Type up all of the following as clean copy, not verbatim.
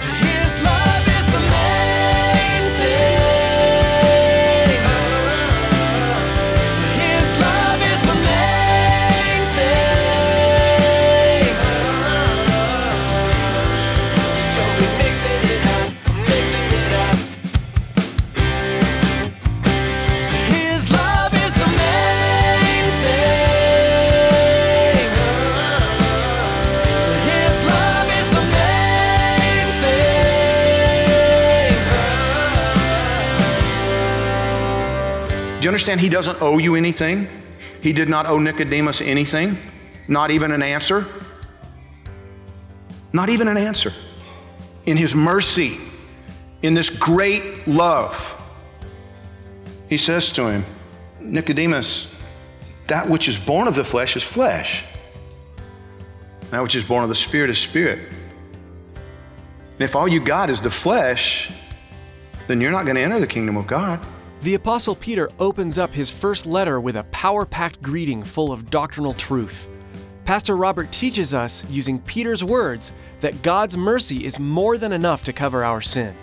His love is the main thing. His love is the main thing. Don't be mixing it up. His love is the main thing. His love is the main thing. Do you understand? He doesn't owe you anything. He did not owe Nicodemus anything. Not even an answer. Not even an answer. In his mercy, in this great love, he says to him, Nicodemus, that which is born of the flesh is flesh. That which is born of the spirit is spirit. And if all you got is the flesh, then you're not going to enter the kingdom of God. The Apostle Peter opens up his first letter with a power-packed greeting full of doctrinal truth. Pastor Robert teaches us, using Peter's words, that God's mercy is more than enough to cover our sin.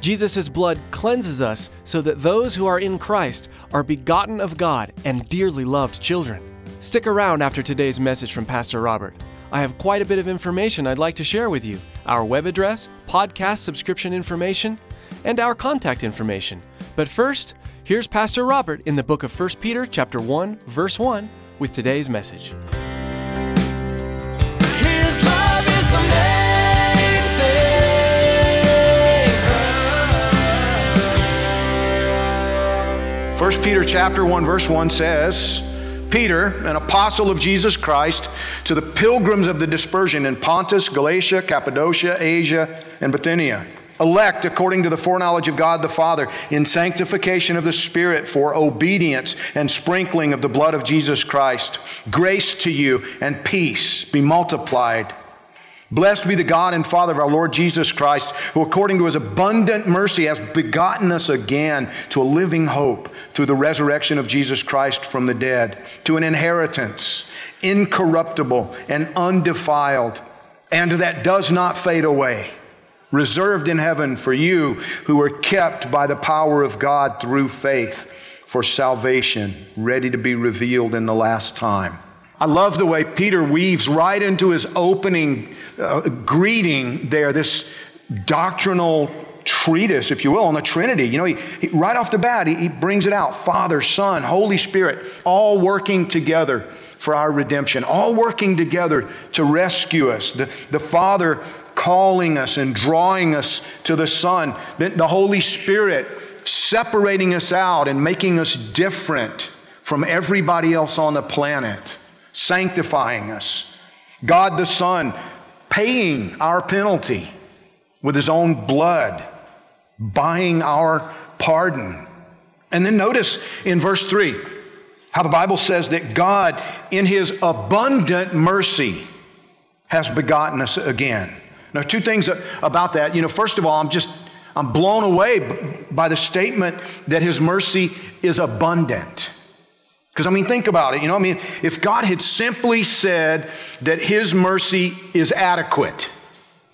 Jesus' blood cleanses us so that those who are in Christ are begotten of God and dearly loved children. Stick around after today's message from Pastor Robert. I have quite a bit of information I'd like to share with you: our web address, podcast subscription information, and our contact information. But first, here's Pastor Robert in the book of 1 Peter chapter 1, verse 1, with today's message. His love is the main thing. 1 Peter chapter 1, verse 1 says, Peter, an apostle of Jesus Christ, to the pilgrims of the dispersion in Pontus, Galatia, Cappadocia, Asia, and Bithynia, elect according to the foreknowledge of God the Father, in sanctification of the Spirit for obedience and sprinkling of the blood of Jesus Christ. Grace to you and peace be multiplied. Blessed be the God and Father of our Lord Jesus Christ, who according to his abundant mercy has begotten us again to a living hope through the resurrection of Jesus Christ from the dead, to an inheritance incorruptible and undefiled, and that does not fade away, reserved in heaven for you who are kept by the power of God through faith for salvation, ready to be revealed in the last time. I love the way Peter weaves right into his opening greeting there, this doctrinal treatise, if you will, on the Trinity. You know, he right off the bat, he brings it out. Father, Son, Holy Spirit, all working together for our redemption, all working together to rescue us. The Father calling us and drawing us to the Son, the Holy Spirit separating us out and making us different from everybody else on the planet, sanctifying us. God the Son paying our penalty with his own blood, buying our pardon. And then notice in verse 3 how the Bible says that God, in his abundant mercy, has begotten us again. Now, two things about that. You know, first of all, I'm blown away by the statement that his mercy is abundant. Because, think about it. If God had simply said that his mercy is adequate,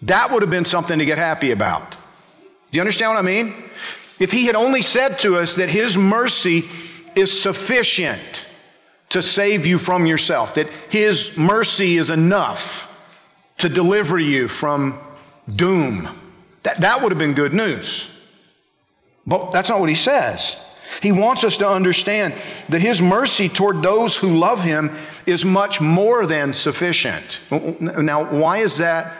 that would have been something to get happy about. Do you understand what I mean? If he had only said to us that his mercy is sufficient to save you from yourself, that his mercy is enough to deliver you from doom, that would have been good news. But that's not what he says. He wants us to understand that his mercy toward those who love him is much more than sufficient. Now, why is that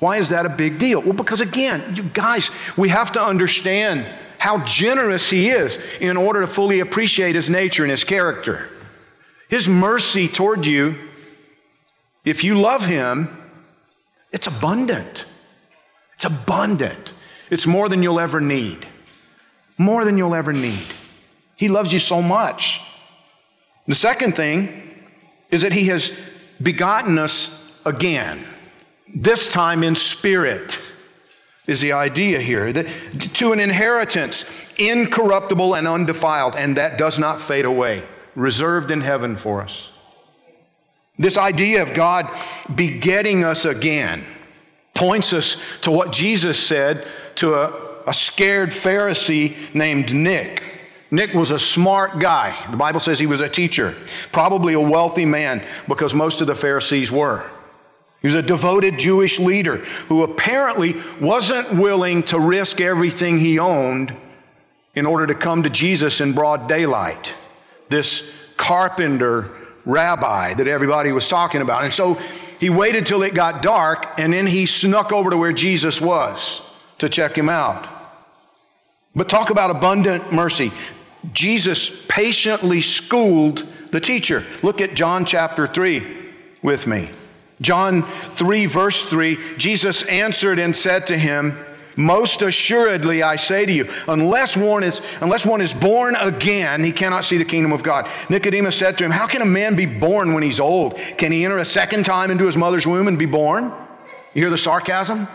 a big deal? Well, because again, you guys, we have to understand how generous he is in order to fully appreciate his nature and his character. His mercy toward you, if you love him, it's abundant. It's abundant. It's more than you'll ever need. More than you'll ever need. He loves you so much. The second thing is that he has begotten us again, this time in spirit. is the idea here. To an inheritance, incorruptible and undefiled, and that does not fade away, reserved in heaven for us. This idea of God begetting us again points us to what Jesus said to a scared Pharisee named Nick. Nick was a smart guy. The Bible says he was a teacher, probably a wealthy man because most of the Pharisees were. He was a devoted Jewish leader who apparently wasn't willing to risk everything he owned in order to come to Jesus in broad daylight, this carpenter rabbi that everybody was talking about. And so he waited till it got dark, and then he snuck over to where Jesus was to check him out. But talk about abundant mercy. Jesus patiently schooled the teacher. Look at John chapter 3 with me. John 3, verse 3, Jesus answered and said to him, "Most assuredly I say to you, unless one is born again, he cannot see the kingdom of God." Nicodemus said to him, "How can a man be born when he's old? Can he enter a second time into his mother's womb and be born?" You hear the sarcasm?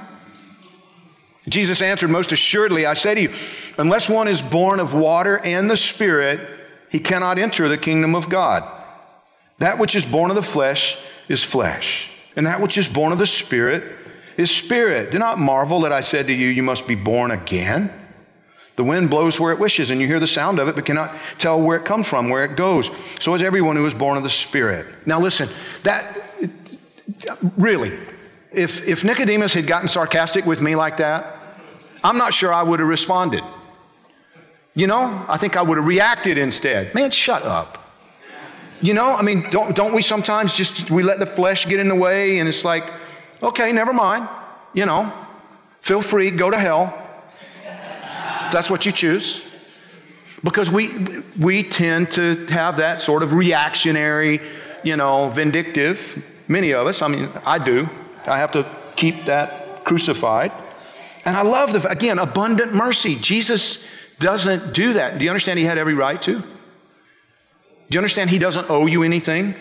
Jesus answered, "Most assuredly I say to you, unless one is born of water and the Spirit, he cannot enter the kingdom of God. That which is born of the flesh is flesh, and that which is born of the Spirit is spirit. Do not marvel that I said to you, you must be born again. The wind blows where it wishes, and you hear the sound of it, but cannot tell where it comes from, where it goes. So is everyone who is born of the Spirit." Now listen, if Nicodemus had gotten sarcastic with me like that, I'm not sure I would have responded. I think I would have reacted instead. Man, shut up. Don't we sometimes we let the flesh get in the way, and it's like, okay, never mind, feel free, go to hell. If that's what you choose. Because we tend to have that sort of reactionary, vindictive, many of us, I do. I have to keep that crucified. And I love again, abundant mercy. Jesus doesn't do that. Do you understand he had every right to? Do you understand he doesn't owe you anything?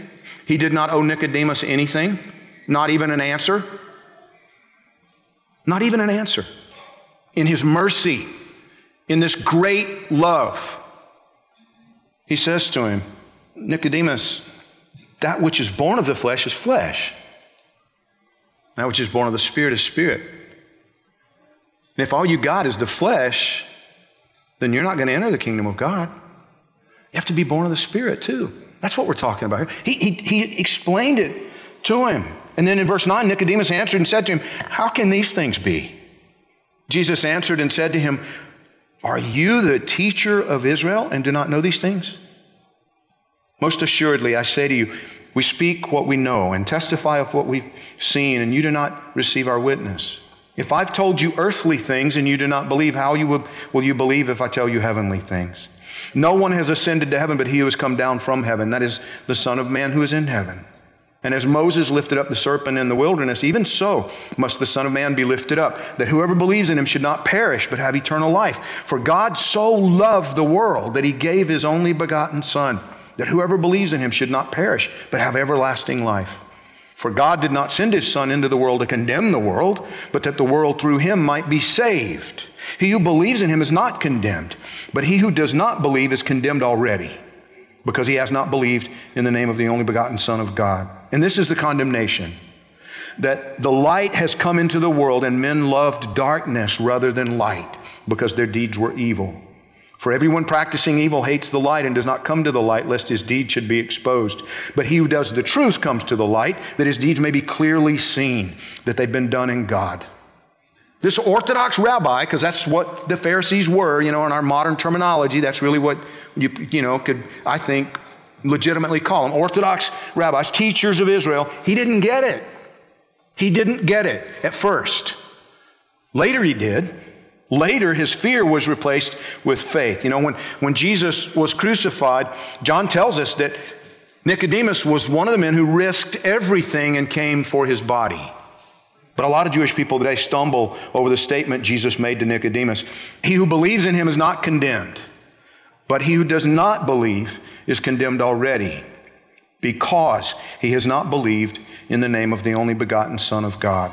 He did not owe Nicodemus anything, not even an answer. Not even an answer. In his mercy, in this great love, he says to him, "Nicodemus, that which is born of the flesh is flesh. That which is born of the Spirit is spirit." And if all you got is the flesh, then you're not going to enter the kingdom of God. You have to be born of the Spirit too. That's what we're talking about here. He explained it to him. And then in verse 9, Nicodemus answered and said to him, "How can these things be?" Jesus answered and said to him, "Are you the teacher of Israel and do not know these things? Most assuredly, I say to you, we speak what we know and testify of what we've seen, and you do not receive our witness. If I've told you earthly things and you do not believe, how will you believe if I tell you heavenly things? No one has ascended to heaven but he who has come down from heaven, that is the Son of Man who is in heaven. And as Moses lifted up the serpent in the wilderness, even so must the Son of Man be lifted up, that whoever believes in him should not perish but have eternal life. For God so loved the world that he gave his only begotten Son, that whoever believes in him should not perish, but have everlasting life. For God did not send his Son into the world to condemn the world, but that the world through him might be saved. He who believes in him is not condemned, but he who does not believe is condemned already, because he has not believed in the name of the only begotten Son of God. And this is the condemnation, that the light has come into the world, and men loved darkness rather than light, because their deeds were evil. For everyone practicing evil hates the light and does not come to the light, lest his deed should be exposed. But he who does the truth comes to the light, that his deeds may be clearly seen, that they've been done in God." This Orthodox rabbi, because that's what the Pharisees were, in our modern terminology, that's really what you could, I think, legitimately call them. Orthodox rabbis, teachers of Israel, he didn't get it. He didn't get it at first. Later he did. Later, his fear was replaced with faith. When Jesus was crucified, John tells us that Nicodemus was one of the men who risked everything and came for his body. But a lot of Jewish people today stumble over the statement Jesus made to Nicodemus. He who believes in him is not condemned, but he who does not believe is condemned already, because he has not believed in the name of the only begotten Son of God.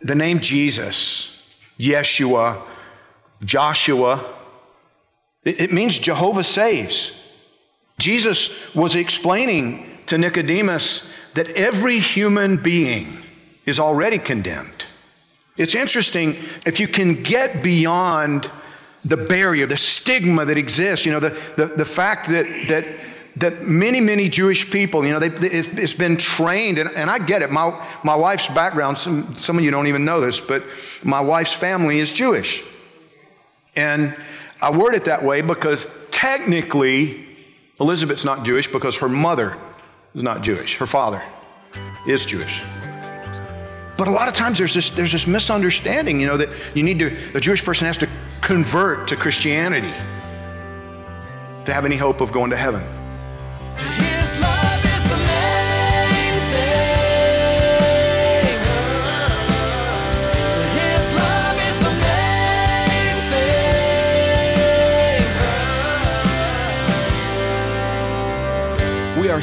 The name Jesus Yeshua, Joshua. It means Jehovah saves. Jesus was explaining to Nicodemus that every human being is already condemned. It's interesting, if you can get beyond the barrier, the stigma that exists, you know, the fact that many, many Jewish people, you know, it's been trained, and I get it. My wife's background, some of you don't even know this, but my wife's family is Jewish. And I word it that way because technically Elizabeth's not Jewish because her mother is not Jewish. Her father is Jewish. But a lot of times there's this misunderstanding, you know, that you need to, a Jewish person has to convert to Christianity to have any hope of going to heaven. His love is the main thing. His love is the main thing. We are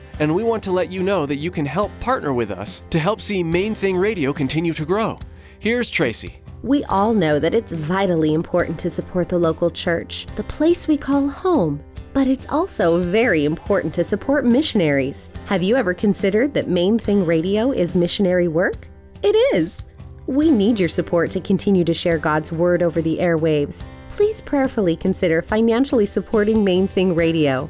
and we want to let you know that you can help partner with us to help see Main Thing Radio continue to grow. Here's Tracy. We all know that it's vitally important to support the local church, the place we call home. But it's also very important to support missionaries. Have you ever considered that Main Thing Radio is missionary work? It is! We need your support to continue to share God's Word over the airwaves. Please prayerfully consider financially supporting Main Thing Radio.